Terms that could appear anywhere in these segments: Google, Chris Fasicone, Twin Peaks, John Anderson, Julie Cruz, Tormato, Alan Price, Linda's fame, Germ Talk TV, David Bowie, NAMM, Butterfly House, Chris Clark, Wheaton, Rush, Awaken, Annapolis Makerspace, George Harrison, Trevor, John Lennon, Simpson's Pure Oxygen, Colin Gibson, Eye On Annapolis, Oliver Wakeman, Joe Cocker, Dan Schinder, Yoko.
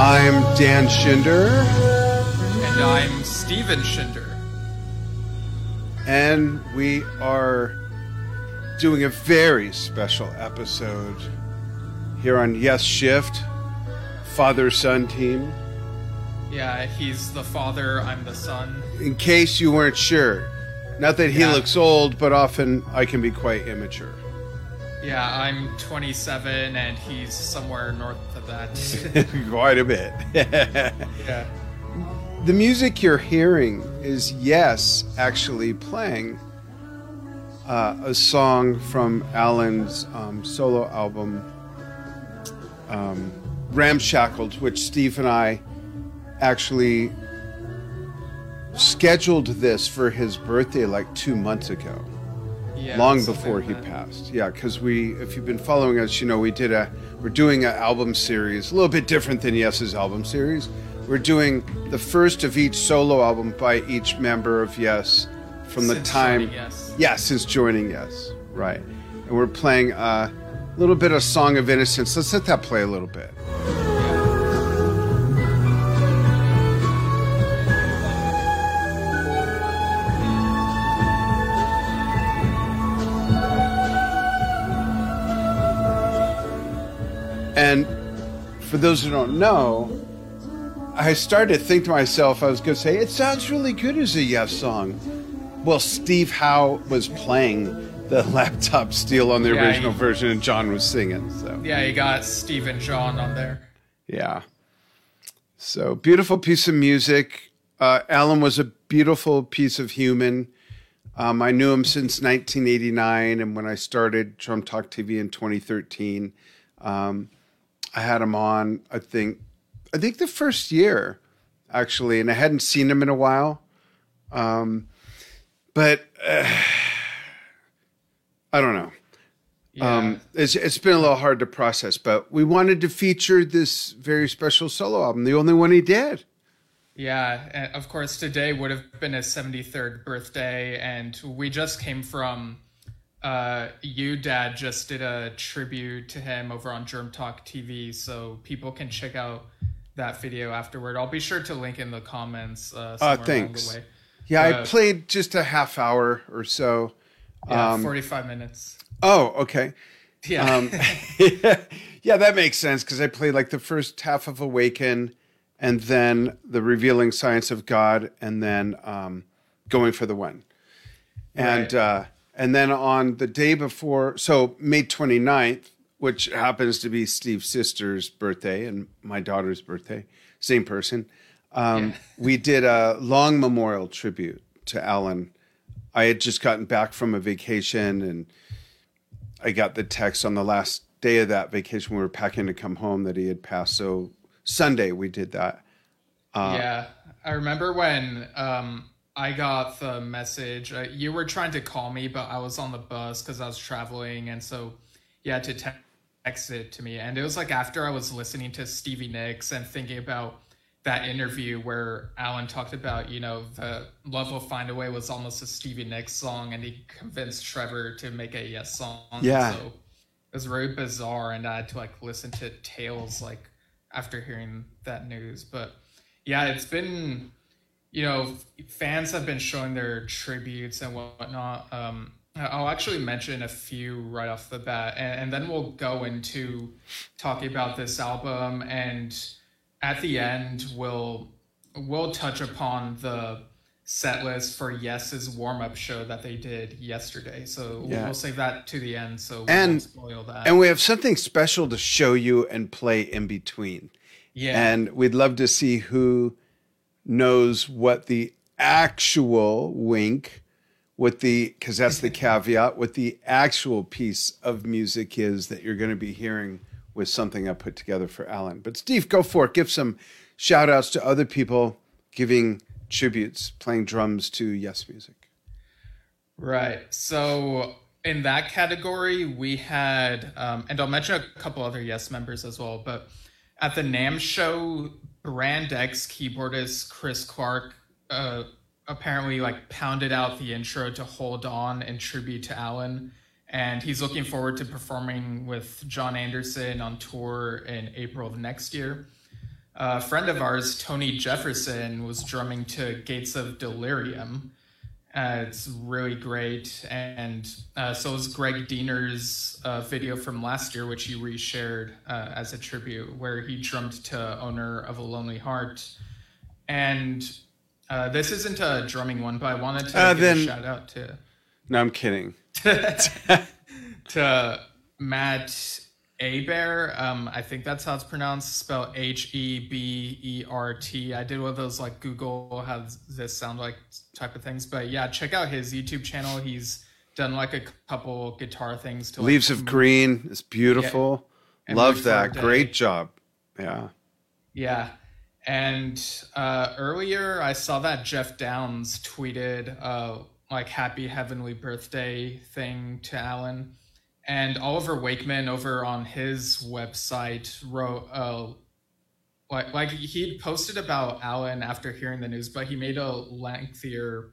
I'm Dan Schinder. And I'm Steven Schinder. And we are doing a very special episode here on Yes Shift, father-son team. Yeah, he's the father, I'm the son. In case you weren't sure. Not that he looks old, but often I can be quite immature. Yeah, I'm 27, and he's somewhere north of that. Quite a bit. Yeah. The music you're hearing is Yes actually playing a song from Alan's solo album, Ramshackled, which Steve and I actually scheduled this for his birthday like 2 months ago. Yeah, long before he passed. Yeah, because if you've been following us, you know we're doing an album series, a little bit different than Yes's album series. We're doing the first of each solo album by each member of Yes from the time. Yes. Yeah, since joining Yes. Right. And we're playing a little bit of Song of Innocence. Let's let that play a little bit. And for those who don't know, I started to think to myself, I was going to say, it sounds really good as a Yes song. Well, Steve Howe was playing the laptop steel on the original version, and John was singing. So yeah, you got Steve and John on there. Yeah. So beautiful piece of music. Alan was a beautiful piece of human. I knew him since 1989, and when I started Trump Talk TV in 2013, I had him on, I think the first year, actually, and I hadn't seen him in a while. But I don't know. Yeah. It's been a little hard to process, but we wanted to feature this very special solo album, the only one he did. Yeah, and of course, today would have been his 73rd birthday, and we just came from... you, Dad, just did a tribute to him over on Germ Talk TV, so people can check out that video afterward. I'll be sure to link in the comments somewhere thanks. Along the way. Yeah, I played just a half hour or so. Yeah, 45 minutes. Oh, okay. Yeah. Yeah, that makes sense, because I played like the first half of Awaken, and then The Revealing Science of God, and then Going for the One. And... Right. And then on the day before, so May 29th, which happens to be Steve's sister's birthday and my daughter's birthday, same person, we did a long memorial tribute to Alan. I had just gotten back from a vacation, and I got the text on the last day of that vacation when we were packing to come home that he had passed. So Sunday we did that. Yeah, I remember when... I got the message. You were trying to call me, but I was on the bus because I was traveling. And so you had to text it to me. And it was like after I was listening to Stevie Nicks and thinking about that interview where Alan talked about, you know, the Love Will Find A Way was almost a Stevie Nicks song. And he convinced Trevor to make a Yes song. Yeah. So it was very bizarre. And I had to like listen to tales like after hearing that news. But yeah, it's been... You know, fans have been showing their tributes and whatnot. I'll actually mention a few right off the bat, and then we'll go into talking about this album. And at the end, we'll touch upon the set list for Yes's warm-up show that they did yesterday. So we'll save that to the end, so we won't spoil that. And we have something special to show you and play in between. Yeah. And we'd love to see who... knows what the actual because that's the caveat, what the actual piece of music is that you're going to be hearing with something I put together for Alan. But Steve, go for it. Give some shout outs to other people giving tributes, playing drums to Yes music. Right. So in that category, we had, and I'll mention a couple other Yes members as well, but at the NAMM show, Brand X keyboardist Chris Clark apparently like pounded out the intro to Hold On in tribute to Alan, and he's looking forward to performing with John Anderson on tour in April of next year. A friend of ours, Tony Jefferson, was drumming to Gates of Delirium. It's really great. And so was Greg Diener's video from last year, which he reshared as a tribute, where he drummed to Owner of a Lonely Heart. And this isn't a drumming one, but I wanted to give a shout out to... No, I'm kidding. To Matt Hebert, I think that's how it's pronounced, spelled Hebert. I did one of those like Google how this sound like type of things, but yeah, check out his YouTube channel. He's done like a couple guitar things to like, Leaves of Green is beautiful. Yeah. Love that. Great job. Yeah. Yeah. And earlier I saw that Jeff Downs tweeted like happy heavenly birthday thing to Alan. And Oliver Wakeman over on his website wrote, like he'd posted about Alan after hearing the news, but he made a lengthier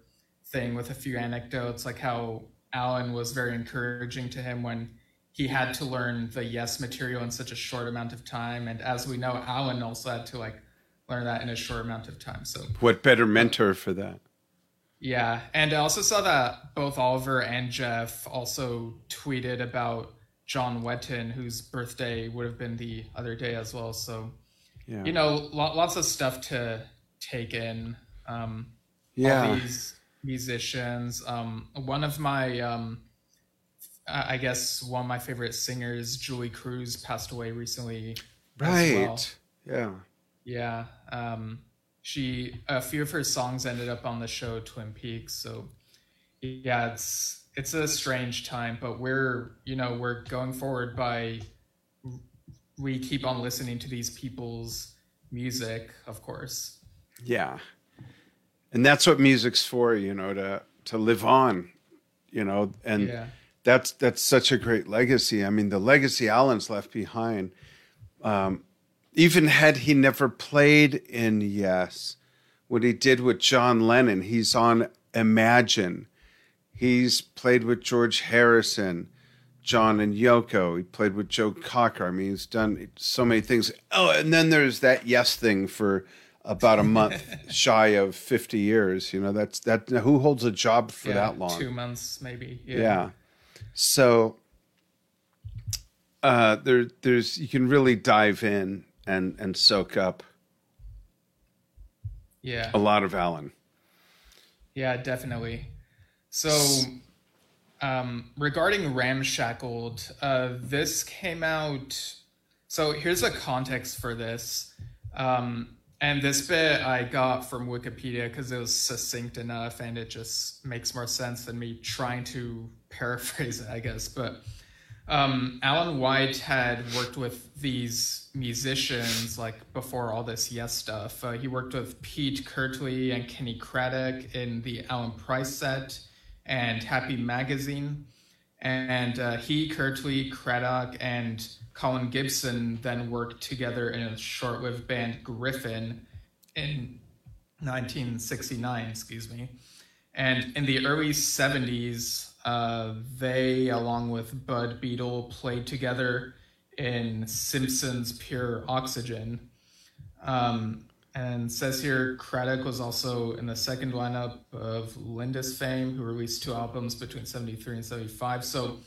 thing with a few anecdotes, like how Alan was very encouraging to him when he had to learn the Yes material in such a short amount of time. And as we know, Alan also had to like learn that in a short amount of time. So what better mentor for that? Yeah, and I also saw that both Oliver and Jeff also tweeted about John Wetton, whose birthday would have been the other day as well. So, yeah. You know, lots of stuff to take in. Yeah. All these musicians. One of my, I guess, one of my favorite singers, Julie Cruz, passed away recently. Right. As well. Yeah. Yeah. A few of her songs ended up on the show Twin Peaks. So yeah, it's a strange time, but we're going forward by, we keep on listening to these people's music, of course. Yeah. And that's what music's for, you know, to live on, you know, and yeah. That's such a great legacy. I mean, the legacy Alan's left behind, even had he never played in Yes, what he did with John Lennon, he's on Imagine. He's played with George Harrison, John and Yoko. He played with Joe Cocker. I mean, he's done so many things. Oh, and then there's that Yes thing for about a month shy of 50 years. You know, that's who holds a job for that long? 2 months, maybe. Yeah. So there's you can really dive in and soak up a lot of Alan. Yeah, definitely. So regarding Ramshackled, this came out. So here's a context for this. And this bit I got from Wikipedia because it was succinct enough and it just makes more sense than me trying to paraphrase it, I guess. But Alan White had worked with these musicians like before all this Yes stuff. He worked with Pete Kirtley and Kenny Craddock in the Alan Price set and Happy Magazine. And Kirtley, Craddock, and Colin Gibson then worked together in a short-lived band, Griffin, in 1969, excuse me. And in the early 70s, they, along with Bud Beadle, played together in Simpson's Pure Oxygen. And says here, Craddock was also in the second lineup of Linda's fame, who released 2 albums between 73 and 75. So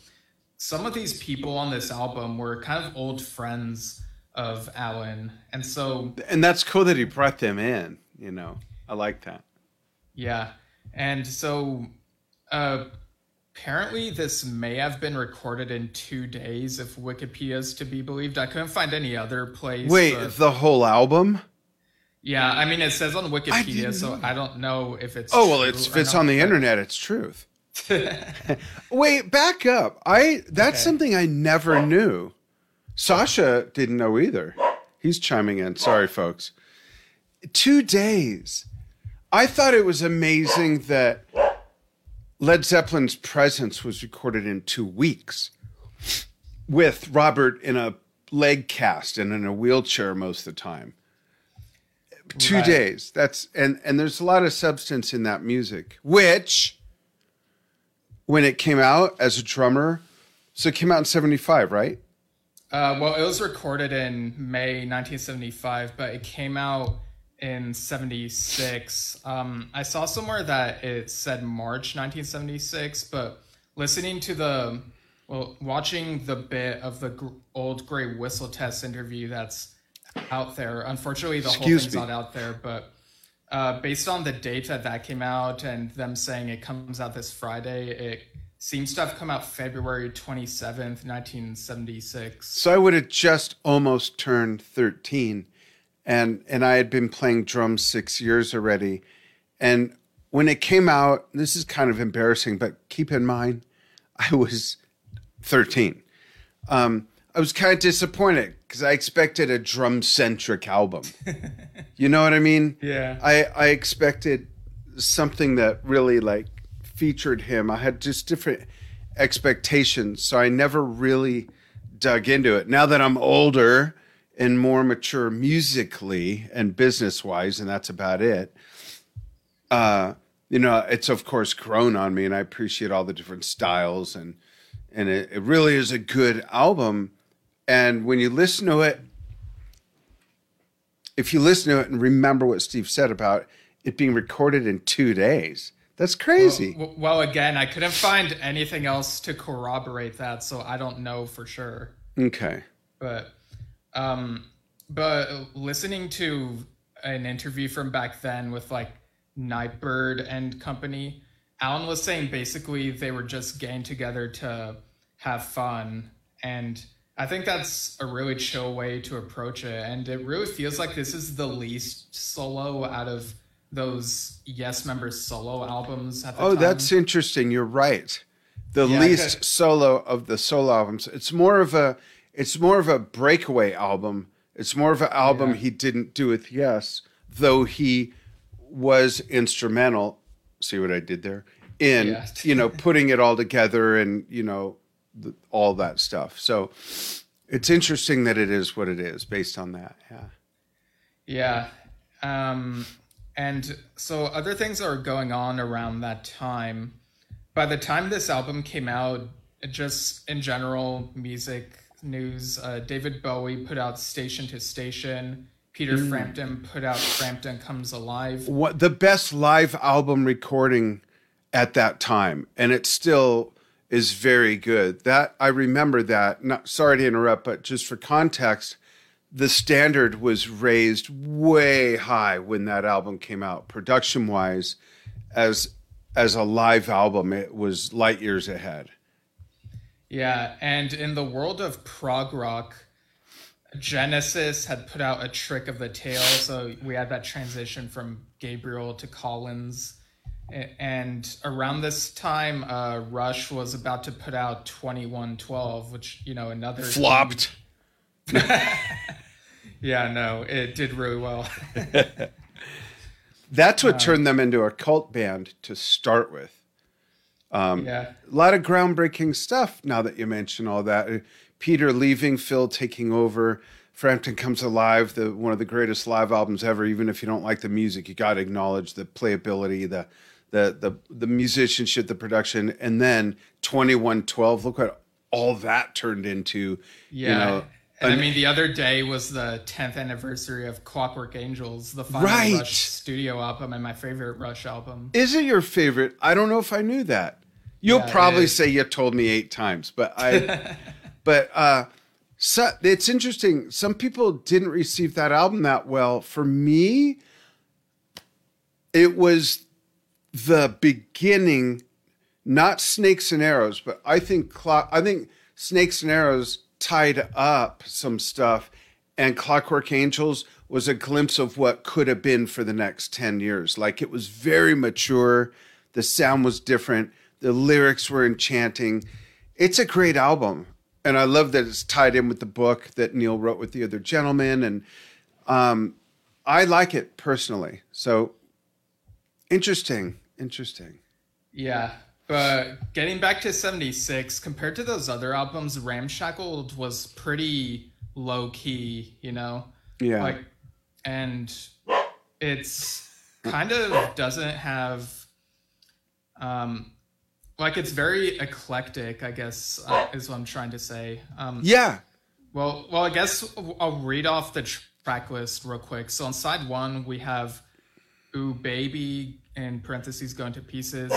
some of these people on this album were kind of old friends of Alan. And that's cool that he brought them in, you know. I like that. Yeah. And so... apparently, this may have been recorded in 2 days, if Wikipedia's to be believed. I couldn't find any other place. Wait, the whole album? Yeah, I mean, it says on Wikipedia, so I don't know if it's true. Oh, well, if it's on the internet, it's truth. Wait, back up. That's something I never knew. Sasha didn't know either. He's chiming in. Sorry, folks. 2 days. I thought it was amazing that... Led Zeppelin's Presence was recorded in 2 weeks with Robert in a leg cast and in a wheelchair most of the time. Right. 2 days. And there's a lot of substance in that music, which when it came out as a drummer, so it came out in 75, right? Well, it was recorded in May 1975, but it came out in 76. I saw somewhere that it said March 1976, but listening to the, well, watching the bit of the old Grey Whistle Test interview that's out there, unfortunately the whole thing's not out there, but based on the date that came out and them saying it comes out this Friday, it seems to have come out February 27th, 1976. So I would have just almost turned 13. And I had been playing drums 6 years already. And when it came out, this is kind of embarrassing, but keep in mind, I was 13. I was kind of disappointed because I expected a drum-centric album. You know what I mean? Yeah. I expected something that really like featured him. I had just different expectations, so I never really dug into it. Now that I'm older and more mature musically and business-wise, and that's about it. You know, it's of course grown on me, and I appreciate all the different styles, and it really is a good album. And when you listen to it, if you listen to it and remember what Steve said about it being recorded in 2 days, that's crazy. Well, again, I couldn't find anything else to corroborate that, so I don't know for sure. Okay. But listening to an interview from back then with like Nightbird and company, Alan was saying basically they were just getting together to have fun. And I think that's a really chill way to approach it. And it really feels like this is the least solo out of those Yes members' solo albums at the time. Oh, that's interesting. You're right. The least solo of the solo albums. It's more of a breakaway album. It's more of an album he didn't do with Yes, though he was instrumental. See what I did there? In, you know, putting it all together and, you know, all that stuff. So it's interesting that it is what it is based on that. Yeah. Yeah. And so other things that were going on around that time. By the time this album came out, just in general music news, David Bowie put out Station to Station. Peter Frampton put out Frampton Comes Alive. What the best live album recording at that time, and it still is very good. That I remember that. Not sorry to interrupt, but just for context, the standard was raised way high when that album came out, production-wise, as a live album. It was light years ahead. Yeah, and in the world of prog rock, Genesis had put out A Trick of the Tail, so we had that transition from Gabriel to Collins. And around this time, Rush was about to put out 2112, which, you know, another... Flopped. Yeah, no, it did really well. That's what turned them into a cult band to start with. A lot of groundbreaking stuff now that you mention all that. Peter leaving, Phil taking over, Frampton Comes Alive, one of the greatest live albums ever. Even if you don't like the music, you got to acknowledge the playability, the musicianship, the production, and then 2112. Look what all that turned into. Yeah. You know, and I mean, the other day was the 10th anniversary of Clockwork Angels, the final Rush studio album and my favorite Rush album. Is it your favorite? I don't know if I knew that. You'll probably say you told me 8 times, but so it's interesting. Some people didn't receive that album that well. For me, it was the beginning, not Snakes and Arrows, but I think Snakes and Arrows tied up some stuff, and Clockwork Angels was a glimpse of what could have been for the next 10 years. Like, it was very mature. The sound was different. The lyrics were enchanting. It's a great album. And I love that it's tied in with the book that Neil wrote with the other gentleman. And I like it personally. So interesting. Yeah. But getting back to 76, compared to those other albums, Ramshackled was pretty low key, you know? Yeah. Like, and it's kind of doesn't have, like, it's very eclectic, I guess, is what I'm trying to say. Yeah. Well, I guess I'll read off the track list real quick. So on side one, we have Ooh Baby, in parentheses, Going to Pieces,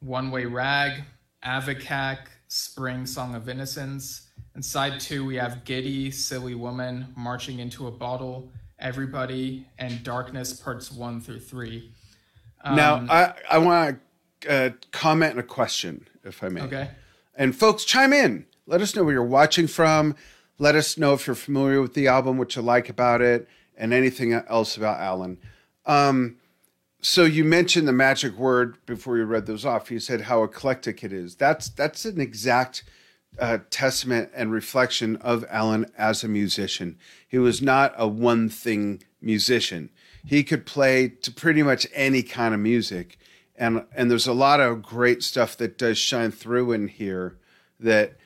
One Way Rag, Avacac, Spring, Song of Innocence. And side two, we have Giddy, Silly Woman, Marching into a Bottle, Everybody, and Darkness, parts 1 through 3. Now, I want to comment and a question, if I may. Okay. And folks, chime in. Let us know where you're watching from. Let us know if you're familiar with the album, what you like about it, and anything else about Alan. So you mentioned the magic word before you read those off. You said how eclectic it is. That's an exact testament and reflection of Alan as a musician. He was not a one-thing musician. He could play to pretty much any kind of music. And there's a lot of great stuff that does shine through in here that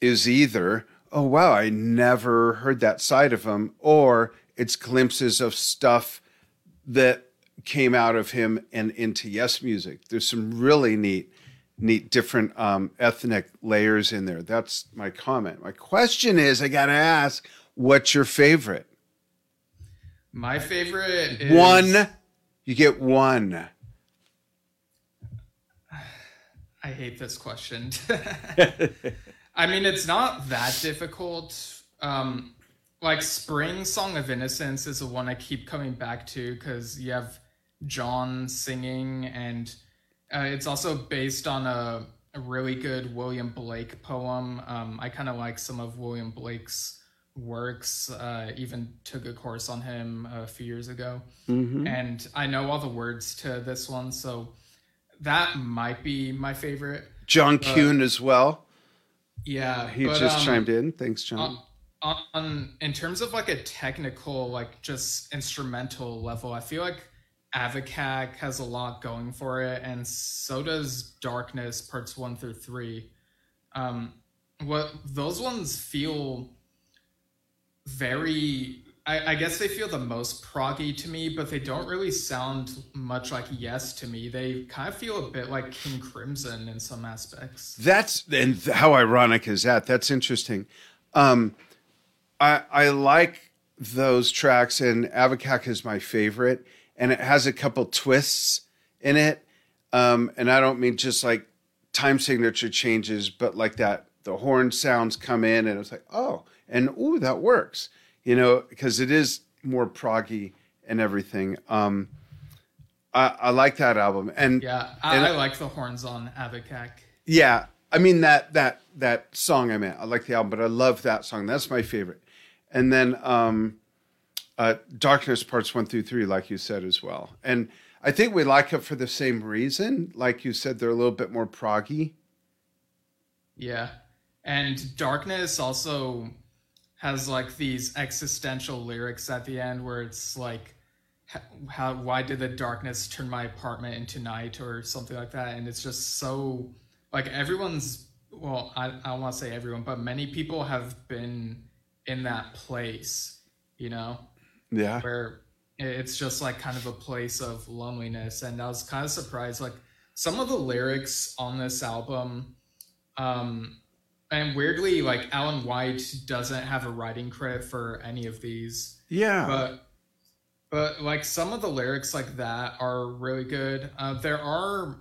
is either, oh, wow, I never heard that side of him, or it's glimpses of stuff that came out of him and into Yes music. There's some really neat different ethnic layers in there. That's my comment. My question is, I got to ask, what's your favorite? My favorite is... One. You get one. I hate this question. I mean, it's not that difficult. Like Spring, Song of Innocence is the one I keep coming back to because you have John singing, and it's also based on a really good William Blake poem. I kind of like some of William Blake's works. Even took a course on him a few years ago. Mm-hmm. And I know all the words to this one, so that might be my favorite. John Kuhn as well. Yeah. He just chimed in. Thanks, John. In terms of like a technical, like just instrumental level, I feel like Avacac has a lot going for it, and so does Darkness, parts 1 through 3. What those ones feel very, I guess they feel the most proggy to me, but they don't really sound much like Yes to me. They kind of feel a bit like King Crimson in some aspects. And how ironic is that? That's interesting. I like those tracks, and Avacac is my favorite, and it has a couple twists in it. And I don't mean just like time signature changes, but like that, the horn sounds come in and it's like, oh, and ooh, that works, you know, because it is more proggy and everything. I like that album. And yeah, I like the horns on Avacac. Yeah. I mean, that song I meant. I like the album, but I love that song. That's my favorite. And then Darkness, parts 1 through 3, like you said as well. And I think we like it for the same reason. Like you said, they're a little bit more proggy. Yeah. And Darkness also has like these existential lyrics at the end where it's like, why did the darkness turn my apartment into night, or something like that. And it's just so... Like everyone's, well, I don't want to say everyone, but many people have been in that place, you know? Yeah. Where it's just like kind of a place of loneliness. And I was kind of surprised, like some of the lyrics on this album, and weirdly, like Alan White doesn't have a writing credit for any of these. Yeah. But like some of the lyrics like that are really good. There are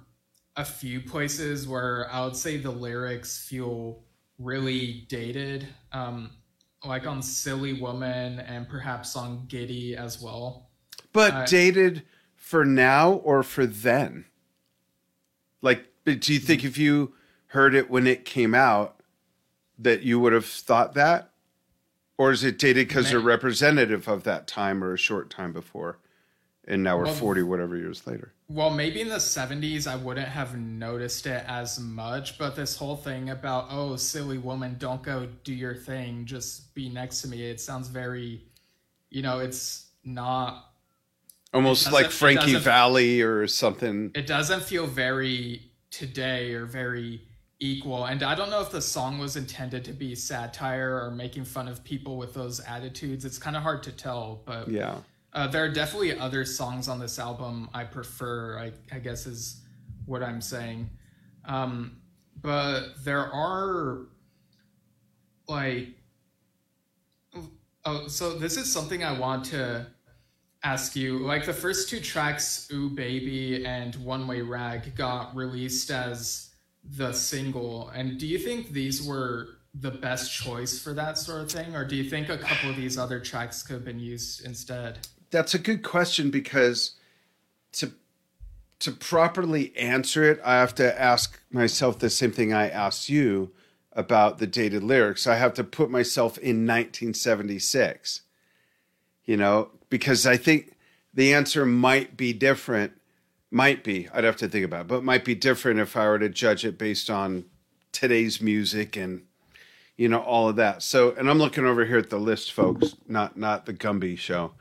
a few places where I would say the lyrics feel really dated, like on Silly Woman and perhaps on Giddy as well. But dated for now or for then? Like, do you think if you heard it when it came out that you would have thought that? Or is it dated because they're representative of that time or a short time before? And now we're 40, whatever years later. Well, maybe in the 70s, I wouldn't have noticed it as much. But this whole thing about, oh, silly woman, don't go do your thing. Just be next to me. It sounds very, you know, it's not. Almost like Frankie Valli or something. It doesn't feel very today or very equal. And I don't know if the song was intended to be satire or making fun of people with those attitudes. It's kind of hard to tell, but yeah. There are definitely other songs on this album I prefer, I guess is what I'm saying. But there are, like, Oh, so this is something I want to ask you. Like, the first two tracks, Ooh Baby and One Way Rag, got released as the single. And do you think these were the best choice for that sort of thing? Or do you think a couple of these other tracks could have been used instead? That's a good question, because to properly answer it, I have to ask myself the same thing I asked you about the dated lyrics. I have to put myself in 1976, you know, because I think the answer might be different. Might be, I'd have to think about it, but might be different if I were to judge it based on today's music and, you know, all of that. So, and I'm looking over here at the list, folks, not the Gumby show.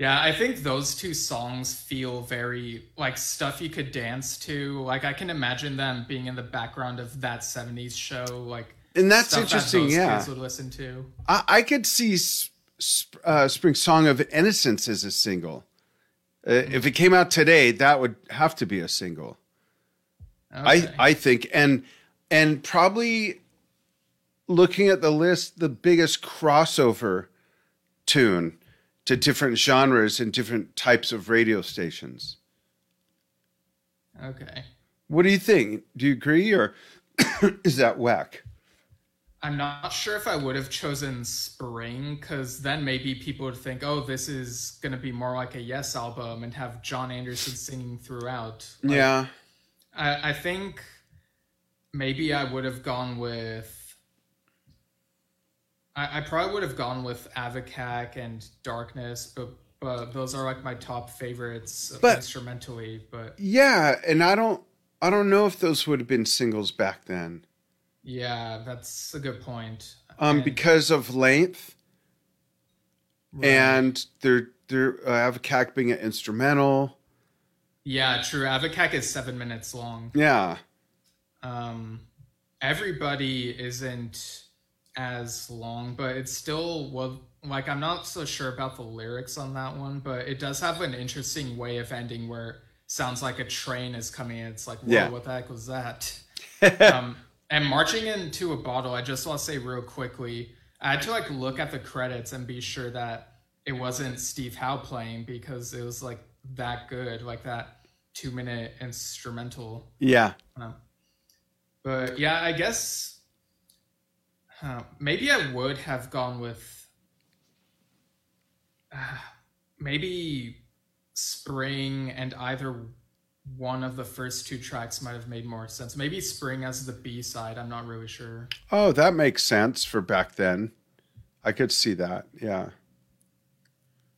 Yeah, I think those two songs feel very like stuff you could dance to. Like, I can imagine them being in the background of that 70s show. Like, and that's interesting. That kids would listen to. I could see Spring Song of Innocence as a single. If it came out today, that would have to be a single. Okay. I think, and probably looking at the list, the biggest crossover tune to different genres and different types of radio stations. Okay. What do you think? Do you agree, or is that whack? I'm not sure if I would have chosen Spring, because then maybe people would think, oh, this is going to be more like a Yes album and have John Anderson singing throughout. Like, yeah. I think maybe I would have gone with I probably would have gone with Avacac and Darkness, but those are like my top favorites instrumentally. But yeah, and I don't know if those would have been singles back then. Yeah, that's a good point. Because of length, right. And they're Avacac being an instrumental. Yeah, true. Avacac is 7 minutes long. Yeah. Everybody isn't as long, but it's still, well, like, I'm not so sure about the lyrics on that one, but it does have an interesting way of ending where it sounds like a train is coming and it's like, whoa, yeah. What the heck was that? And Marching Into a Bottle, I just want to say real quickly, I had to like look at the credits and be sure that it wasn't Steve Howe playing, because it was like that good, like that 2 minute instrumental. Yeah. But yeah, I guess maybe I would have gone with maybe Spring, and either one of the first two tracks might have made more sense. Maybe Spring as the B-side. I'm not really sure. Oh, that makes sense for back then. I could see that. Yeah.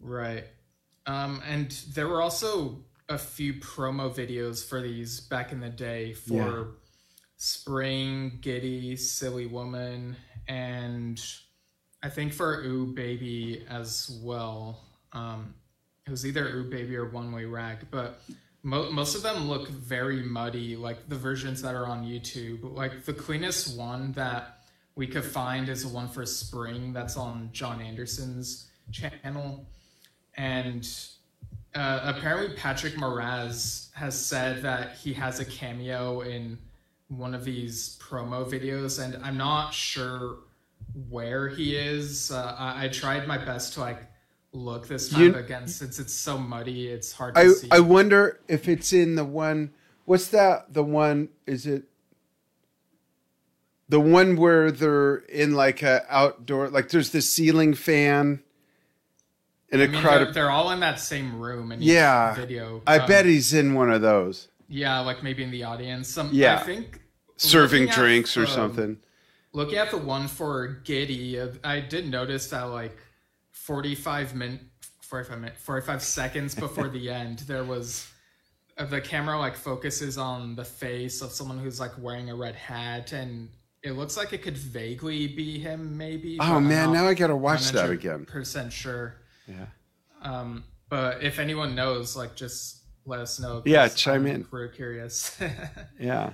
Right. And there were also a few promo videos for these back in the day for... Yeah. Spring, Giddy, Silly Woman, and I think for Ooh Baby as well. It was either Ooh Baby or One Way Rag, but most of them look very muddy, like the versions that are on YouTube. Like, the cleanest one that we could find is the one for Spring that's on John Anderson's channel. And apparently Patrick Moraz has said that he has a cameo in one of these promo videos, and I'm not sure where he is. I tried my best to like look this time, but again, since it's so muddy, it's hard to see. I wonder if it's in the one, what's that? The one, is it the one where they're in like a outdoor, like there's the ceiling fan and a crowd. They're all in that same room. In yeah. Video. I bet he's in one of those. Yeah, like maybe in the audience. I think serving drinks or something. Looking at the one for Giddy, I did notice that like 45 seconds before the end, there was the camera like focuses on the face of someone who's like wearing a red hat, and it looks like it could vaguely be him, maybe. Oh man, now I gotta watch that again. 100% sure. Yeah. But if anyone knows, like, just let us know. Yeah, chime in. We're curious. Yeah.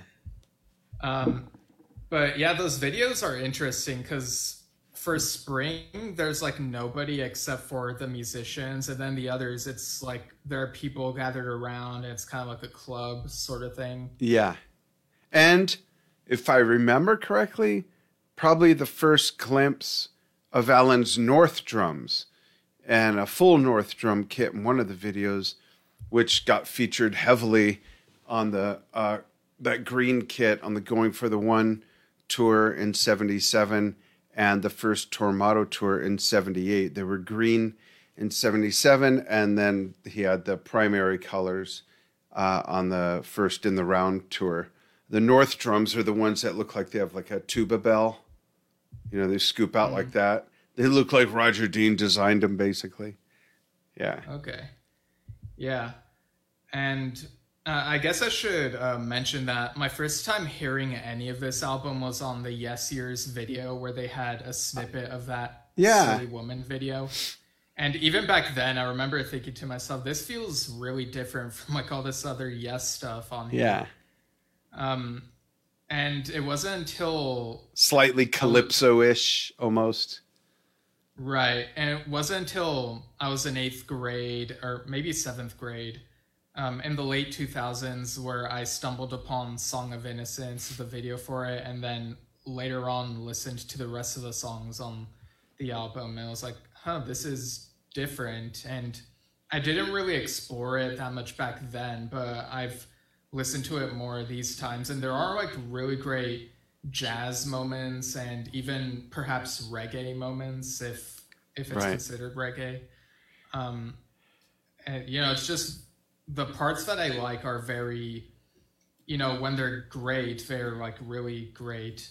But yeah, those videos are interesting because for Spring, there's like nobody except for the musicians, and then the others, it's like there are people gathered around. And it's kind of like a club sort of thing. Yeah. And if I remember correctly, probably the first glimpse of Alan's North drums and a full North drum kit in one of the videos, which got featured heavily on the that green kit on the Going for the One tour in 77 and the first Tormato tour in 78. They were green in 77, and then he had the primary colors on the first In the Round tour. The North drums are the ones that look like they have like a tuba bell. You know, they scoop out like that. They look like Roger Dean designed them, basically. Yeah. Okay. Yeah. And I guess I should mention that my first time hearing any of this album was on the Yes Years video, where they had a snippet of that Silly Woman video. And even back then, I remember thinking to myself, this feels really different from like all this other Yes stuff on here. Yeah. And it wasn't until slightly calypso-ish almost. Right. And it wasn't until I was in 8th grade or maybe 7th grade in the late 2000s where I stumbled upon Song of Innocence, the video for it, and then later on listened to the rest of the songs on the album. And I was like, huh, this is different. And I didn't really explore it that much back then, but I've listen to it more these times, and there are like really great jazz moments and even perhaps reggae moments if it's considered reggae. And you know, it's just the parts that I like are very, you know, when they're great, they're like really great.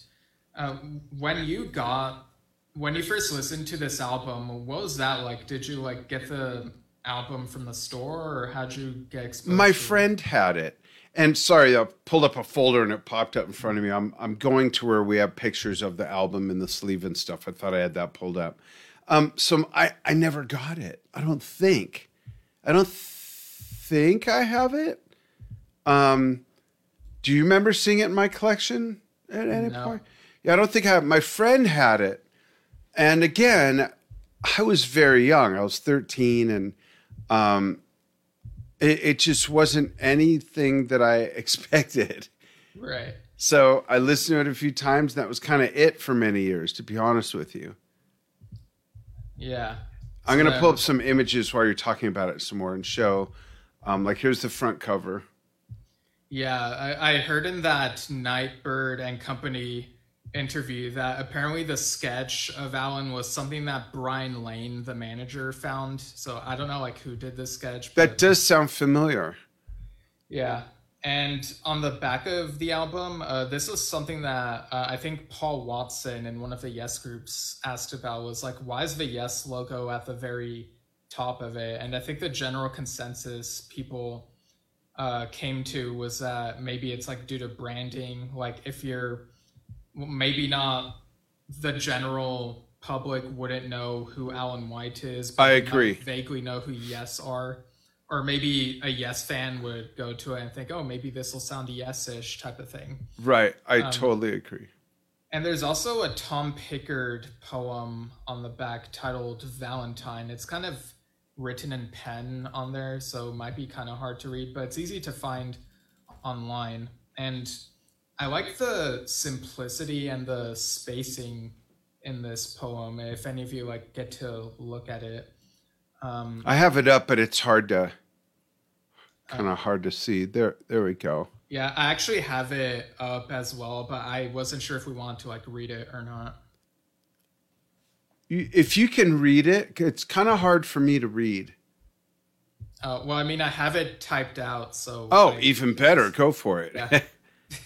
When you first listened to this album, what was that like? Did you like get the album from the store, or how'd you get exposed? My friend had it. And sorry, I pulled up a folder and it popped up in front of me. I'm going to where we have pictures of the album in the sleeve and stuff. I thought I had that pulled up. So I never got it. I don't think I have it. Do you remember seeing it in my collection at any point? Yeah, I don't think I have. My friend had it. And again, I was very young. I was 13 and It just wasn't anything that I expected. Right. So I listened to it a few times. And that was kind of it for many years, to be honest with you. Yeah. I'm going to pull up some images while you're talking about it some more and show. Like, here's the front cover. Yeah. I heard in that Nightbird and Company interview that apparently the sketch of Alan was something that Brian Lane, the manager, found. So I don't know like who did this sketch. That does sound familiar. Yeah. And on the back of the album, this was something that I think Paul Watson in one of the Yes groups asked about, was like, why is the Yes logo at the very top of it? And I think the general consensus people came to was that maybe it's like due to branding. Like if you're maybe not the general public wouldn't know who Alan White is, but I agree. Vaguely know who Yes are, or maybe a Yes fan would go to it and think, oh, maybe this will sound Yes-ish type of thing. Right. I totally agree. And there's also a Tom Pickard poem on the back titled Valentine. It's kind of written in pen on there, so it might be kind of hard to read, but it's easy to find online. And I like the simplicity and the spacing in this poem, if any of you like get to look at it. I have it up, but it's hard to see. There we go. Yeah, I actually have it up as well, but I wasn't sure if we wanted to like read it or not. If you can read it, it's kind of hard for me to read. Well, I mean, I have it typed out, so. Oh, even better. Go for it. Yeah.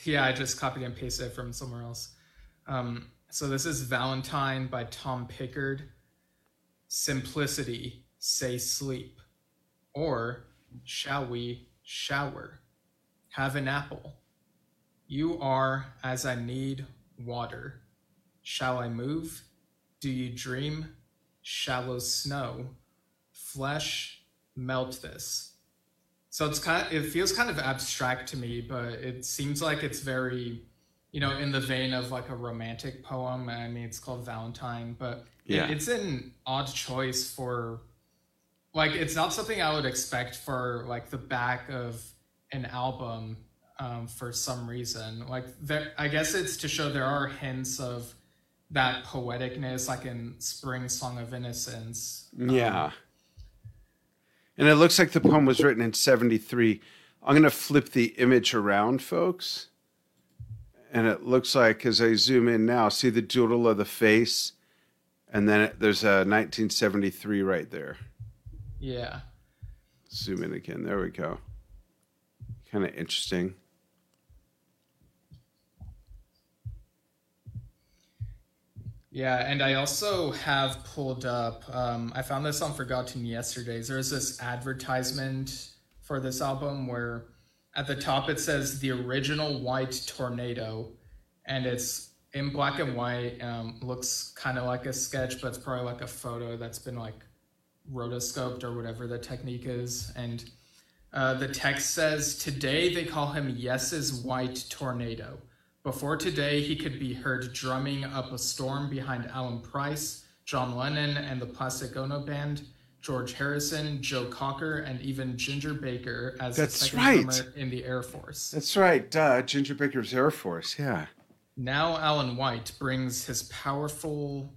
Yeah, I just copied and pasted it from somewhere else. So this is Valentine by Tom Pickard. Simplicity, say sleep. Or shall we shower? Have an apple. You are as I need water. Shall I move? Do you dream? Shallow snow. Flesh, melt this. So it feels kind of abstract to me, but it seems like it's very, you know, in the vein of like a romantic poem. I mean, it's called Valentine, but it's an odd choice for, like, it's not something I would expect for like the back of an album for some reason. Like, I guess it's to show there are hints of that poeticness, like in Spring Song of Innocence. Yeah. And it looks like the poem was written in 73. I'm going to flip the image around, folks. And it looks like, as I zoom in now, see the doodle of the face. And then there's a 1973 right there. Yeah. Zoom in again. There we go. Kind of interesting. Yeah, and I also have pulled up, I found this on Forgotten Yesterdays. There's this advertisement for this album where at the top it says the original white Tornado, and it's in black and white, looks kind of like a sketch, but it's probably like a photo that's been like rotoscoped or whatever the technique is. And the text says, today they call him Yes's White Tornado. Before today, he could be heard drumming up a storm behind Alan Price, John Lennon, and the Plastic Ono Band, George Harrison, Joe Cocker, and even Ginger Baker as the second drummer in the Air Force. That's right. Ginger Baker's Air Force, yeah. Now Alan White brings his powerful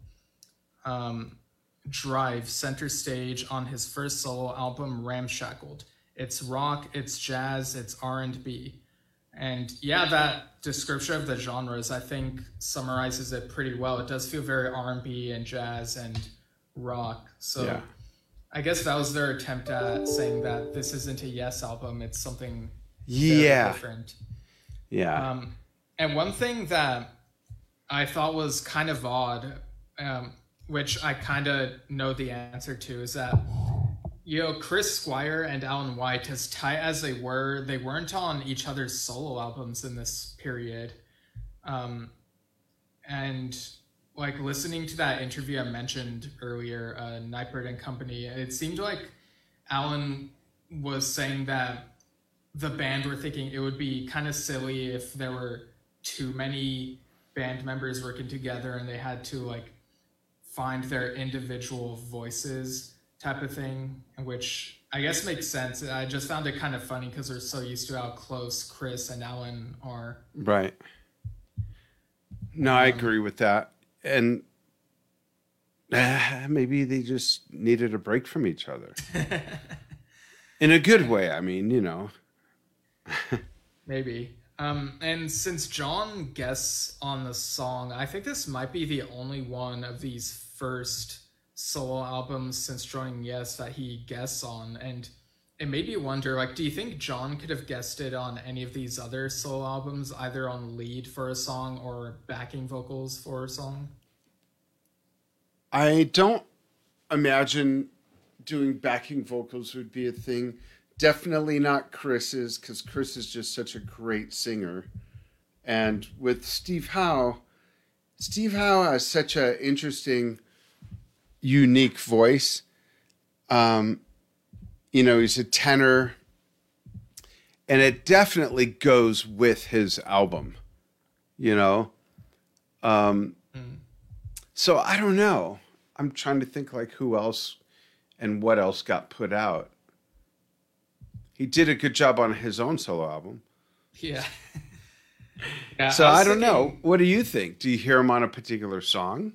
drive center stage on his first solo album, Ramshackled. It's rock, it's jazz, it's R&B. And yeah, that description of the genres, I think, summarizes it pretty well. It does feel very R&B and jazz and rock. So yeah. I guess that was their attempt at saying that this isn't a Yes album. It's something very different. Yeah. And one thing that I thought was kind of odd, which I kind of know the answer to, is that Chris Squire and Alan White, as tight as they were, they weren't on each other's solo albums in this period. And like listening to that interview I mentioned earlier, Neipert and Company, it seemed like Alan was saying that the band were thinking it would be kind of silly if there were too many band members working together and they had to like find their individual voices type of thing, which I guess makes sense. I just found it kind of funny because we're so used to how close Chris and Alan are. Right. No, I agree with that. And maybe they just needed a break from each other. In a good way, I mean, Maybe. And since John guests on the song, I think this might be the only one of these first solo albums since joining Yes that he guests on, and it made me wonder, like, do you think John could have guested on any of these other solo albums, either on lead for a song or backing vocals for a song? I don't imagine doing backing vocals would be a thing. Definitely not Chris's, because Chris is just such a great singer. And with Steve Howe has such an interesting, unique voice. He's a tenor, and it definitely goes with his album, So I don't know. I'm trying to think like who else and what else got put out. He did a good job on his own solo album. Yeah. So I don't know. What do you think? Do you hear him on a particular song?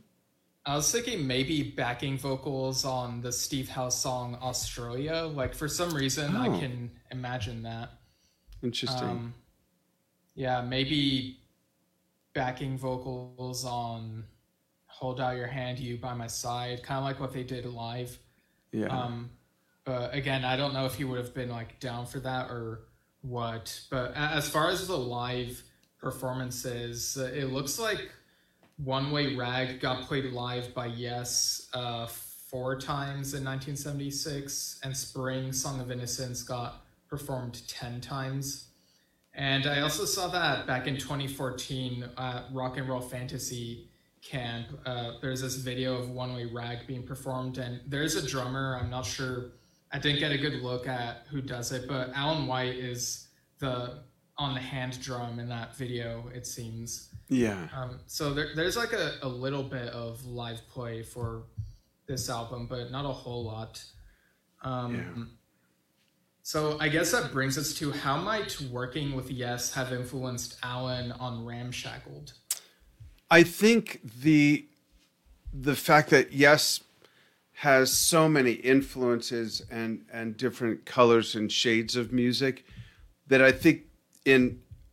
I was thinking maybe backing vocals on the Steve Howe song Australia. Like, for some reason, I can imagine that. Interesting. Yeah, maybe backing vocals on Hold Out Your Hand, You By My Side. Kind of like what they did live. Yeah. But again, I don't know if he would have been, like, down for that or what. But as far as the live performances, it looks like One Way Rag got played live by Yes 4 times in 1976, and Spring Song of Innocence got performed 10 times. And I also saw that back in 2014 at Rock and Roll Fantasy Camp, there's this video of One Way Rag being performed, and there's a drummer, I'm not sure, I didn't get a good look at who does it, but Alan White is on the hand drum in that video, it seems. Yeah. So there's like a little bit of live play for this album, but not a whole lot. So I guess that brings us to how might working with Yes have influenced Alan on Ramshackled? I think the fact that Yes has so many influences and different colors and shades of music that I think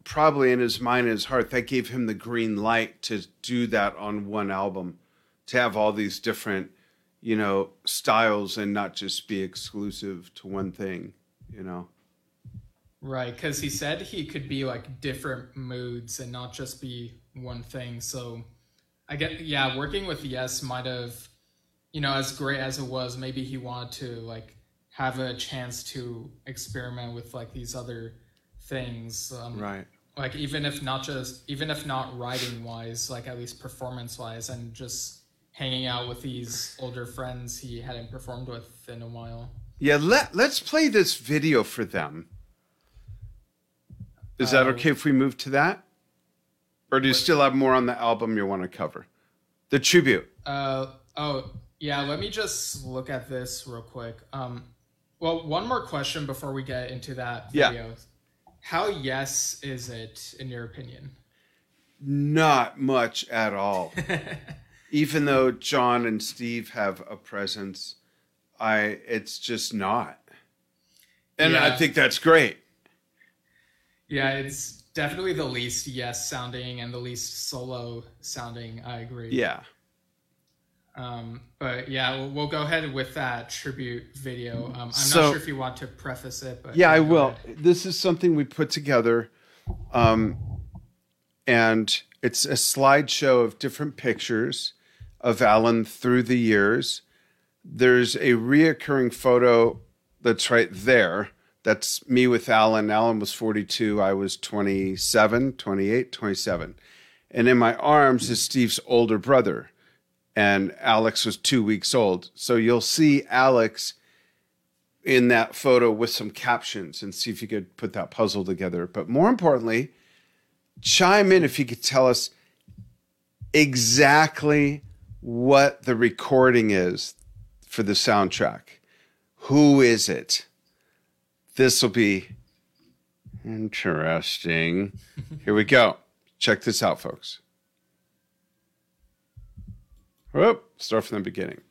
probably in his mind and his heart, that gave him the green light to do that on one album, to have all these different, you know, styles and not just be exclusive to one thing, you know? Right, because he said he could be like different moods and not just be one thing. So I get, yeah, working with Yes might have, you know, as great as it was, maybe he wanted to like have a chance to experiment with like these other things. Right. Like even if not writing wise, like at least performance wise, and just hanging out with these older friends he hadn't performed with in a while. Yeah, let's play this video for them. Is that okay if we move to that? Or do you still have more on the album you want to cover? The tribute. Yeah, let me just look at this real quick. Well, one more question before we get into that video. Yeah. How Yes is it, in your opinion? Not much at all. Even though John and Steve have a presence, it's just not. And yeah. I think that's great. Yeah, it's definitely the least Yes sounding and the least solo sounding. I agree. Yeah. But yeah, we'll go ahead with that tribute video. I'm not sure if you want to preface it, but yeah, I will. Ahead. This is something we put together. And it's a slideshow of different pictures of Alan through the years. There's a reoccurring photo that's right there. That's me with Alan. Alan was 42. I was 27. And in my arms is Steve's older brother. And Alex was 2 weeks old. So you'll see Alex in that photo with some captions and see if you could put that puzzle together. But more importantly, chime in if you could tell us exactly what the recording is for the soundtrack. Who is it? This will be interesting. Here we go. Check this out, folks. Whoop, start from the beginning.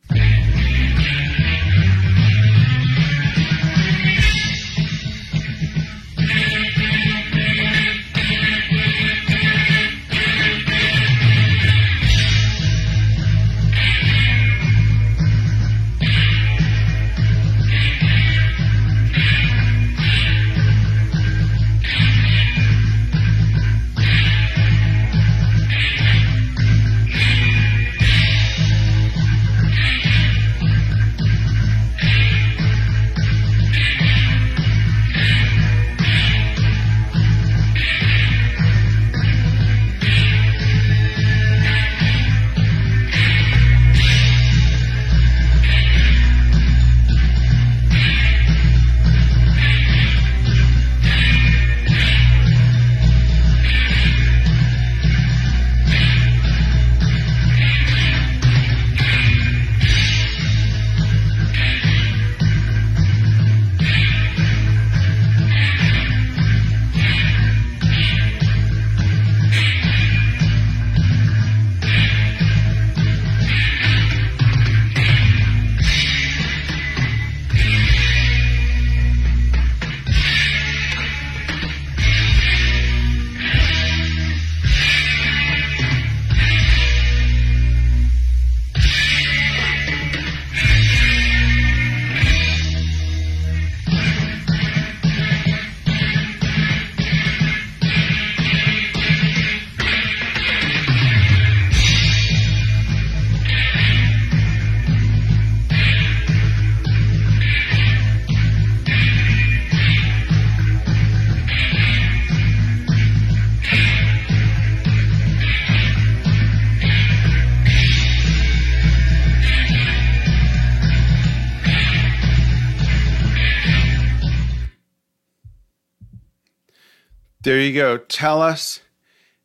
There you go. Tell us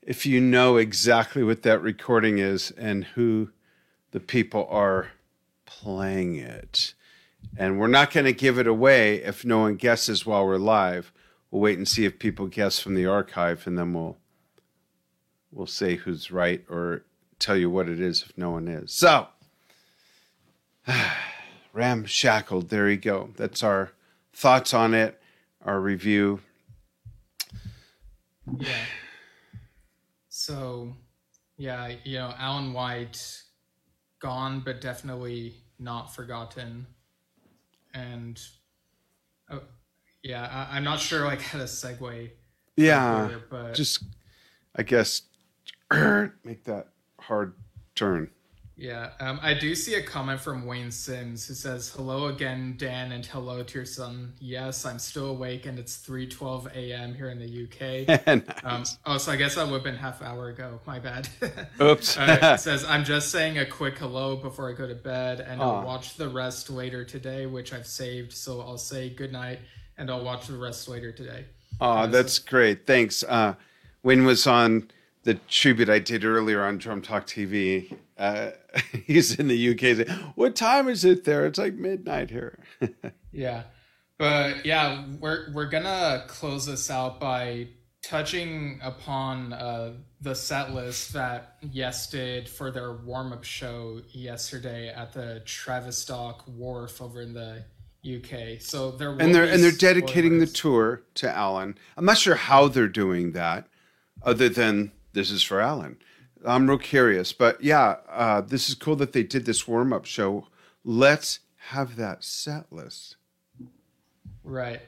if you know exactly what that recording is and who the people are playing it. And we're not going to give it away if no one guesses while we're live. We'll wait and see if people guess from the archive, and then we'll say who's right or tell you what it is if no one is. So, Ramshackled, there you go. That's our thoughts on it, our review. Yeah. So, yeah, you know, Alan White, gone but definitely not forgotten. And, I'm not sure like how to segue. Yeah, further, but just, I guess, make that hard turn. Yeah, I do see a comment from Wayne Sims who says, hello again, Dan, and hello to your son. Yes, I'm still awake, and it's 3:12 a.m. here in the UK. Nice. So I guess that would have been half an hour ago. My bad. Oops. It says, I'm just saying a quick hello before I go to bed, and I'll watch the rest later today, which I've saved. So I'll say goodnight, and I'll watch the rest later today. Oh, that's great. Thanks. Wayne was on the tribute I did earlier on Trump Talk TV. He's in the UK. He's like, what time is it there? It's like midnight here. Yeah. But yeah, we're going to close this out by touching upon the set list that Yes did for their warm-up show yesterday at the Tavistock Wharf over in the UK. So they're dedicating the tour to Alan. I'm not sure how they're doing that other than this is for Alan. I'm real curious, but yeah, this is cool that they did this warm-up show. Let's have that set list. Right.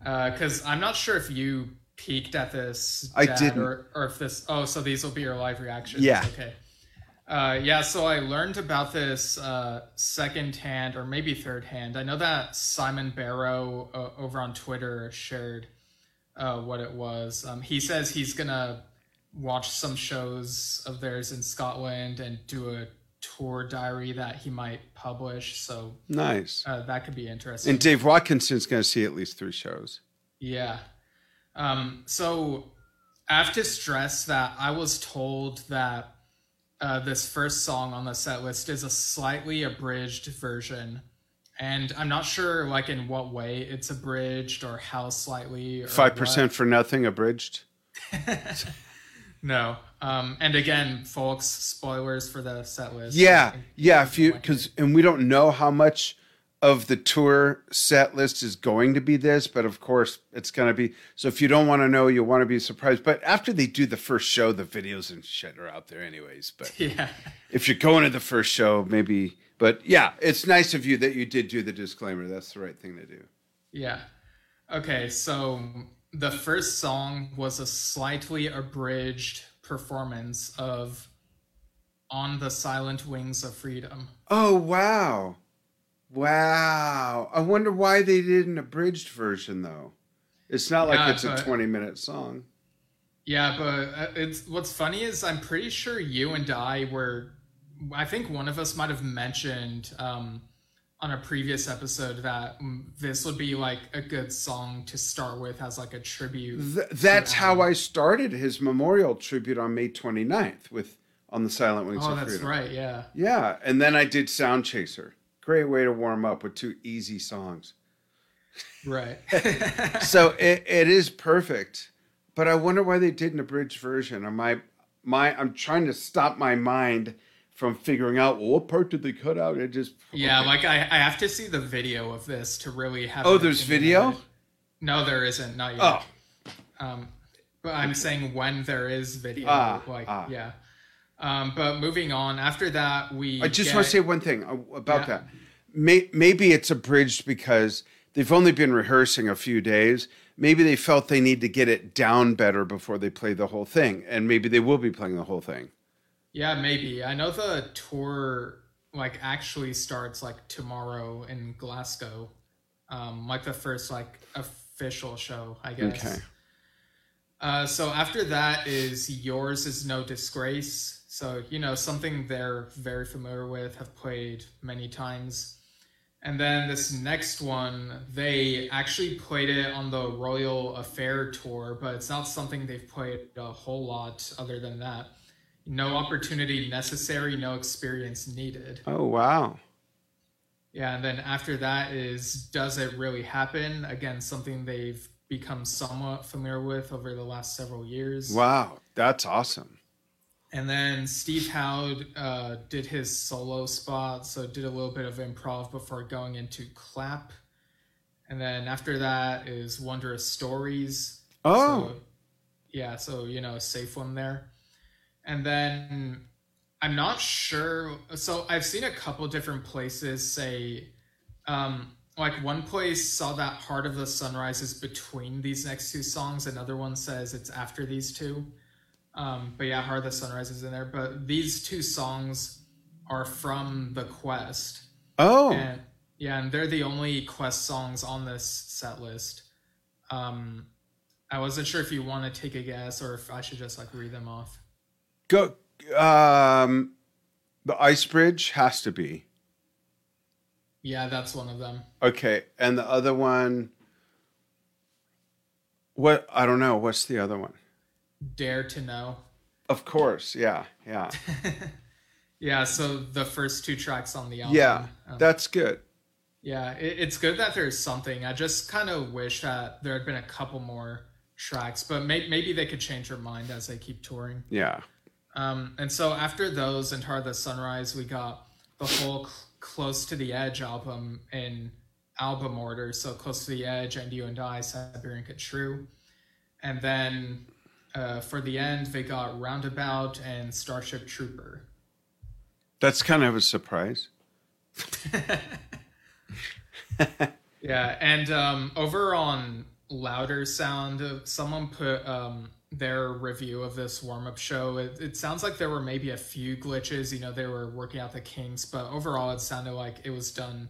Because I'm not sure if you peeked at this, Dad, I didn't. Or if this... Oh, so these will be your live reactions. Yeah. Okay. So I learned about this secondhand or maybe thirdhand. I know that Simon Barrow over on Twitter shared what it was. He says he's going to watch some shows of theirs in Scotland and do a tour diary that he might publish. So nice. That could be interesting. And Dave Watkinson's going to see at least 3 shows. Yeah. So I have to stress that I was told that this first song on the set list is a slightly abridged version. And I'm not sure like in what way it's abridged or how slightly. Or 5% what. For nothing abridged? No. And again, folks, spoilers for the set list. Yeah. Yeah. And we don't know how much of the tour set list is going to be this, but of course it's going to be. So if you don't want to know, you want to be surprised. But after they do the first show, the videos and shit are out there anyways. But yeah, if you're going to the first show, maybe. But yeah, it's nice of you that you did do the disclaimer. That's the right thing to do. Yeah. Okay. So the first song was a slightly abridged performance of On the Silent Wings of Freedom. Oh, wow. Wow. I wonder why they did an abridged version, though. It's not like a 20-minute song. Yeah, but it's what's funny is I'm pretty sure you and I were... I think one of us might have mentioned on a previous episode that this would be like a good song to start with as like a tribute. That's how I started his memorial tribute on May 29th with On the Silent Wings of Freedom. Oh, that's right, yeah. Yeah, and then I did Sound Chaser. Great way to warm up with 2 easy songs. Right. So it is perfect. But I wonder why they did an abridged version. I'm trying to stop my mind from figuring out what part did they cut out. It just... Yeah, okay. Like I have to see the video of this to really have... Oh, there's video? No, there isn't. Not yet. Oh. But I'm saying when there is video. Yeah. But moving on, after that, I just want to say one thing about that. Maybe it's abridged because they've only been rehearsing a few days. Maybe they felt they need to get it down better before they play the whole thing. And maybe they will be playing the whole thing. Yeah, maybe. I know the tour actually starts tomorrow in Glasgow. The first official show, I guess. Okay. So after that is Yours Is No Disgrace. So, something they're very familiar with, have played many times. And then this next one, they actually played it on the Royal Affair tour, but it's not something they've played a whole lot other than that. No Opportunity Necessary, No Experience Needed. Oh, wow. Yeah, and then after that is Does It Really Happen? Again, something they've become somewhat familiar with over the last several years. Wow, that's awesome. And then Steve Howe did his solo spot, so did a little bit of improv before going into Clap. And then after that is Wondrous Stories. Oh. So, yeah, so, you know, a safe one there. And then I'm not sure. So I've seen a couple different places say, like one place saw that Heart of the Sunrise is between these next two songs. Another one says it's after these two. But yeah, Heart of the Sunrise is in there. But these two songs are from The Quest. Oh. And, yeah, and they're the only Quest songs on this set list. I wasn't sure if you want to take a guess or if I should just like read them off. Go. The Ice Bridge has to be. Yeah, that's one of them. Okay, and the other one. What? I don't know. What's the other one? Dare to Know. Of course, yeah. Yeah, so the first two tracks on the album. Yeah, that's good. Yeah, it's good that there's something. I just kind of wish that there had been a couple more tracks, but maybe they could change their mind as they keep touring. Yeah. And so after those and Heart of the Sunrise, we got the whole Close to the Edge album in album order. So Close to the Edge, And You and I, Siberian True. And then for the end, they got Roundabout and Starship Trooper. That's kind of a surprise. Yeah, and over on Louder Sound, someone put their review of this warm-up show. It sounds like there were maybe a few glitches. You know, they were working out the kinks, but overall it sounded like it was done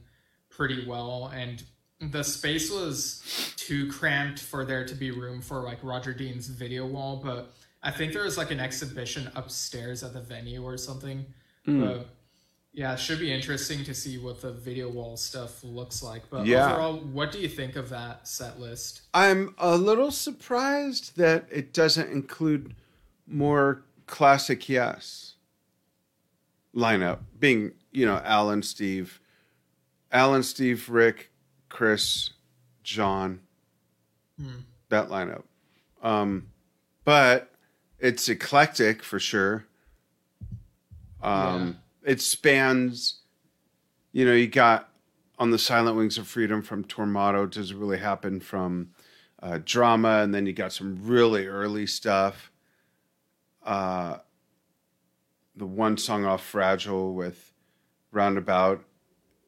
pretty well. And the space was too cramped for there to be room for like Roger Dean's video wall, but I think there was like an exhibition upstairs at the venue or something. But yeah, it should be interesting to see what the video wall stuff looks like. But overall, what do you think of that set list? I'm a little surprised that it doesn't include more classic Yes lineup, being, you know, Alan, Steve, Rick, Chris, John, that lineup. But it's eclectic for sure. It spans, you know, you got On the Silent Wings of Freedom from Tormato, Does It Really Happen from Drama, and then you got some really early stuff. The one song off Fragile with Roundabout,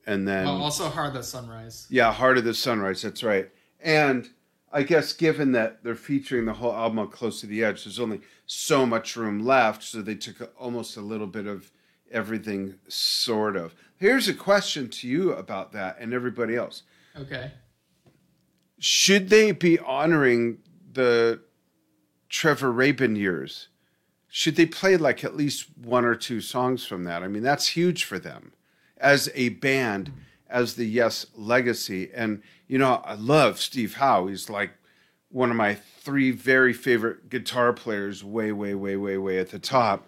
and then... Oh, also Heart of the Sunrise. Yeah, Heart of the Sunrise, that's right. And I guess given that they're featuring the whole album Close to the Edge, there's only so much room left, so they took almost a little bit of... everything, sort of. Here's a question to you about that and everybody else. Okay. Should they be honoring the Trevor Rabin years? Should they play like at least one or two songs from that? I mean, that's huge for them as a band, as the Yes legacy. And, you know, I love Steve Howe. He's like one of my three very favorite guitar players, way, way, way, way, way at the top,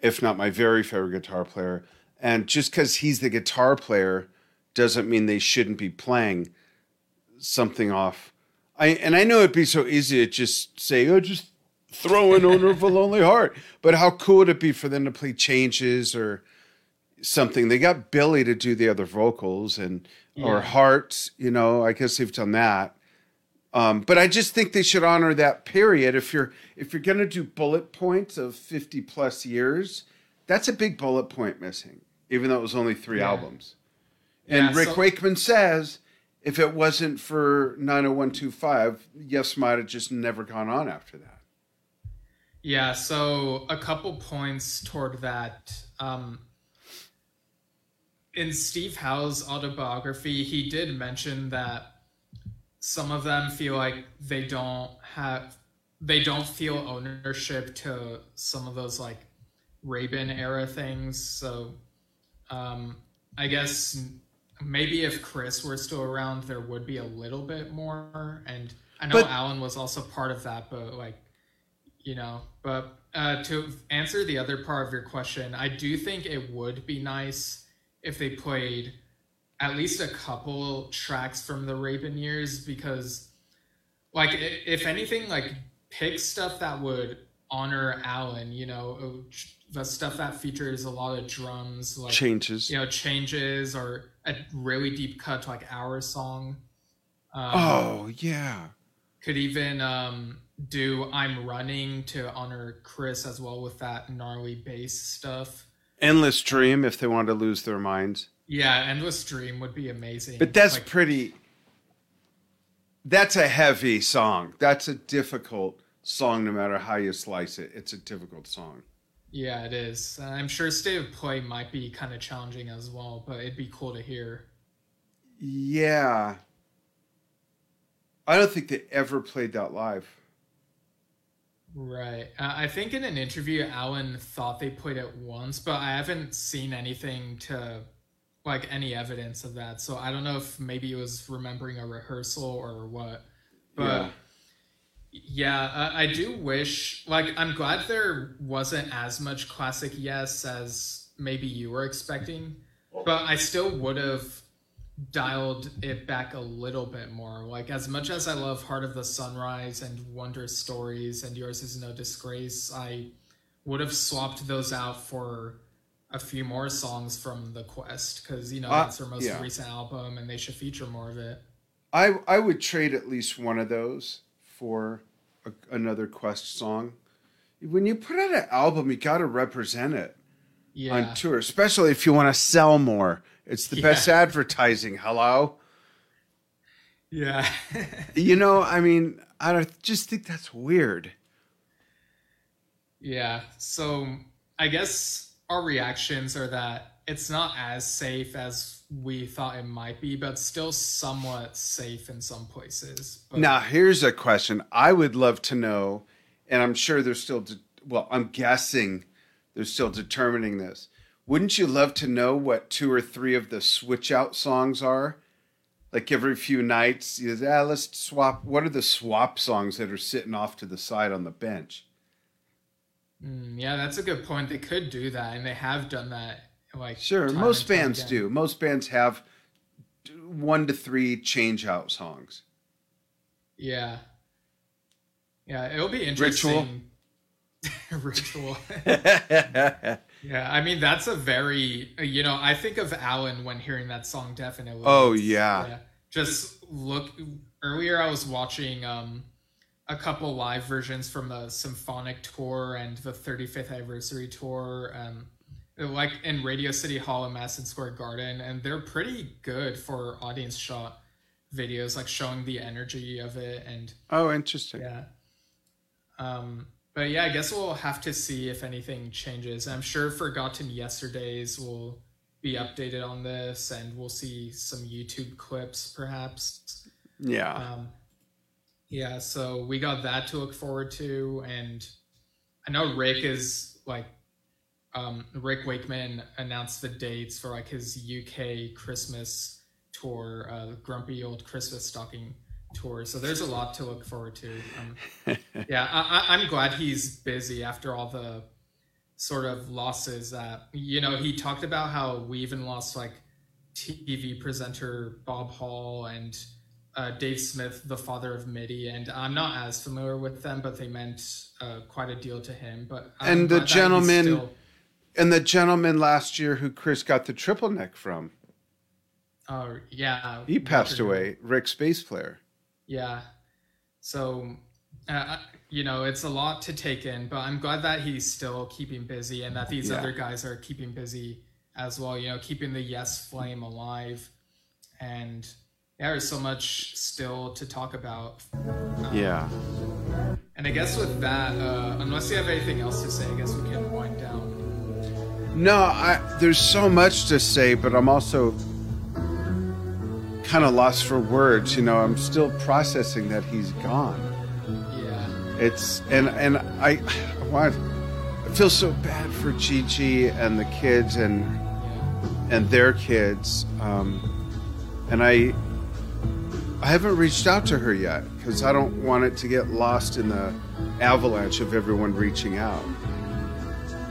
if not my very favorite guitar player. And just because he's the guitar player doesn't mean they shouldn't be playing something off. I know it'd be so easy to just say, oh, just throw in Owner of a Lonely Heart. But how cool would it be for them to play Changes or something? They got Billy to do the other vocals or Hearts, you know, I guess they've done that. But I just think they should honor that period. If you're going to do bullet points of 50 plus years, that's a big bullet point missing, even though it was only three albums. And Rick Wakeman says, if it wasn't for 90125, Yes might have just never gone on after that. Yeah, so a couple points toward that. In Steve Howe's autobiography, he did mention that some of them feel like they don't feel ownership to some of those like Rabin era things. So I guess maybe if Chris were still around, there would be a little bit more. And I know Alan was also part of that, but like, you know, but to answer the other part of your question, I do think it would be nice if they played at least a couple tracks from the Rabin years, because like, if anything, like pick stuff that would honor Alan, you know, the stuff that features a lot of drums, like changes, you know, changes or a really deep cut to like our song. Oh yeah. Could even do I'm Running to honor Chris as well with that gnarly bass stuff. Endless Dream, if they wanted to lose their minds. Yeah, Endless Dream would be amazing. But that's like, pretty... That's a heavy song. That's a difficult song no matter how you slice it. It's a difficult song. Yeah, it is. I'm sure State of Play might be kind of challenging as well, but it'd be cool to hear. Yeah. I don't think they ever played that live. Right. I think in an interview, Alan thought they played it once, but I haven't seen anything to, like, any evidence of that. So I don't know if maybe it was remembering a rehearsal or what. But, yeah, I do wish, like, I'm glad there wasn't as much classic Yes as maybe you were expecting, but I still would have dialed it back a little bit more. Like, as much as I love Heart of the Sunrise and Wonder Stories and Yours Is No Disgrace, I would have swapped those out for a few more songs from The Quest, because, you know, that's their most recent album and they should feature more of it. I would trade at least one of those for another Quest song. When you put out an album, you got to represent it on tour, especially if you want to sell more. It's the best advertising. Hello. Yeah. You know, I mean, I just think that's weird. Yeah. So I guess our reactions are that it's not as safe as we thought it might be, but still somewhat safe in some places. But... Now, here's a question I would love to know, and I'm sure they're still, I'm guessing they're still determining this. Wouldn't you love to know what two or three of the switch out songs are? Like every few nights, you say, let's swap. What are the swap songs that are sitting off to the side on the bench? Yeah, that's a good point. They could do that, and they have done that. Like, sure, most bands do. Most bands have 1 to 3 change out songs. Yeah. Yeah, it'll be interesting. Ritual. Yeah, I mean, that's a very, you know, I think of Alan when hearing that song, definitely. Oh, yeah. Just look, earlier I was watching a couple live versions from the Symphonic Tour and the 35th Anniversary Tour, like in Radio City Hall and Madison Square Garden, and they're pretty good for audience shot videos, like showing the energy of it. And oh, interesting. Yeah. But yeah, I guess we'll have to see if anything changes. I'm sure Forgotten Yesterdays will be updated on this, and we'll see some YouTube clips, perhaps. Yeah. Yeah, so we got that to look forward to, and I know Rick is, like, Rick Wakeman announced the dates for, like, his UK Christmas tour, Grumpy Old Christmas Stocking tour, so there's a lot to look forward to. I'm glad he's busy after all the sort of losses that, you know, he talked about how we even lost like TV presenter Bob Hall and Dave Smith, the father of MIDI, and I'm not as familiar with them, but they meant quite a deal to him. But the gentleman last year who Chris got the triple neck from, he passed away. Rick's bass player. Yeah. So, you know, it's a lot to take in, but I'm glad that he's still keeping busy and that these other guys are keeping busy as well, you know, keeping the Yes flame alive. And there is so much still to talk about. And I guess with that, unless you have anything else to say, I guess we can wind down. No, there's so much to say, but I'm also kind of lost for words, you know. I'm still processing that he's gone. It's and I feel so bad for Gigi and the kids and their kids, and I haven't reached out to her yet because I don't want it to get lost in the avalanche of everyone reaching out.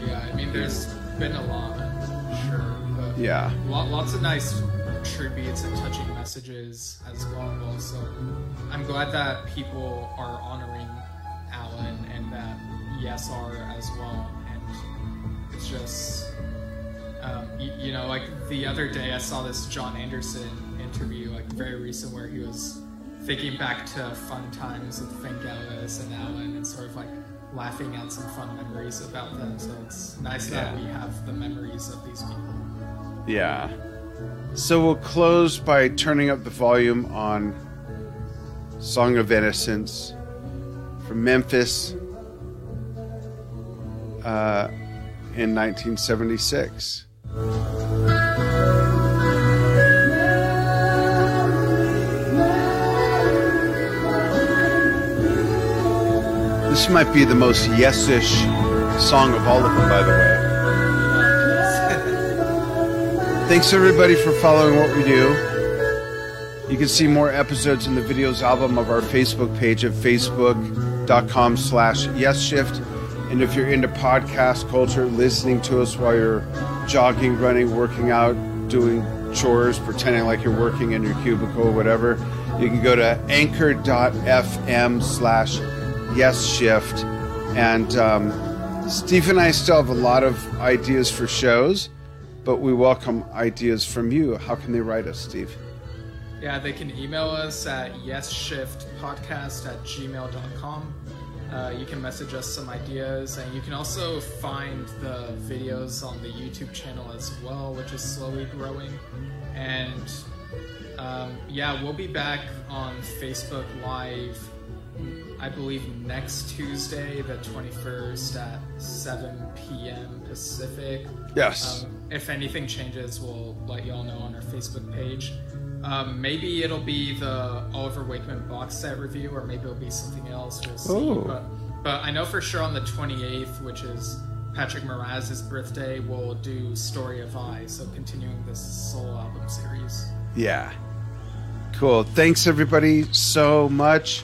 I mean, there's been a lot, I'm sure, but lots of nice tributes and touching messages as well. So I'm glad that people are honoring Alan and that Yes are as well. And it's just, you know, like the other day I saw this John Anderson interview, like very recent, where he was thinking back to fun times with Think Ellis and Alan and sort of like laughing at some fun memories about them. So it's nice that we have the memories of these people. Yeah. So we'll close by turning up the volume on Song of Innocence from Memphis in 1976. This might be the most yes-ish song of all of them, by the way. Thanks everybody for following what we do. You can see more episodes in the videos album of our Facebook page at facebook.com/YesShift. And if you're into podcast culture, listening to us while you're jogging, running, working out, doing chores, pretending like you're working in your cubicle, whatever, you can go to anchor.fm/YesShift. And Steve and I still have a lot of ideas for shows, but we welcome ideas from you. How can they write us, Steve? Yeah, they can email us at yesshiftpodcast@gmail.com. You can message us some ideas, and you can also find the videos on the YouTube channel as well, which is slowly growing. And yeah, we'll be back on Facebook Live, I believe, next Tuesday, the 21st at 7 p.m. Pacific. Yes. If anything changes, we'll let you all know on our Facebook page. Maybe it'll be the Oliver Wakeman box set review, or maybe it'll be something else. We'll see. But I know for sure on the 28th, which is Patrick Mraz's birthday, we'll do Story of I, so continuing this soul album series. Yeah. Cool. Thanks, everybody, so much,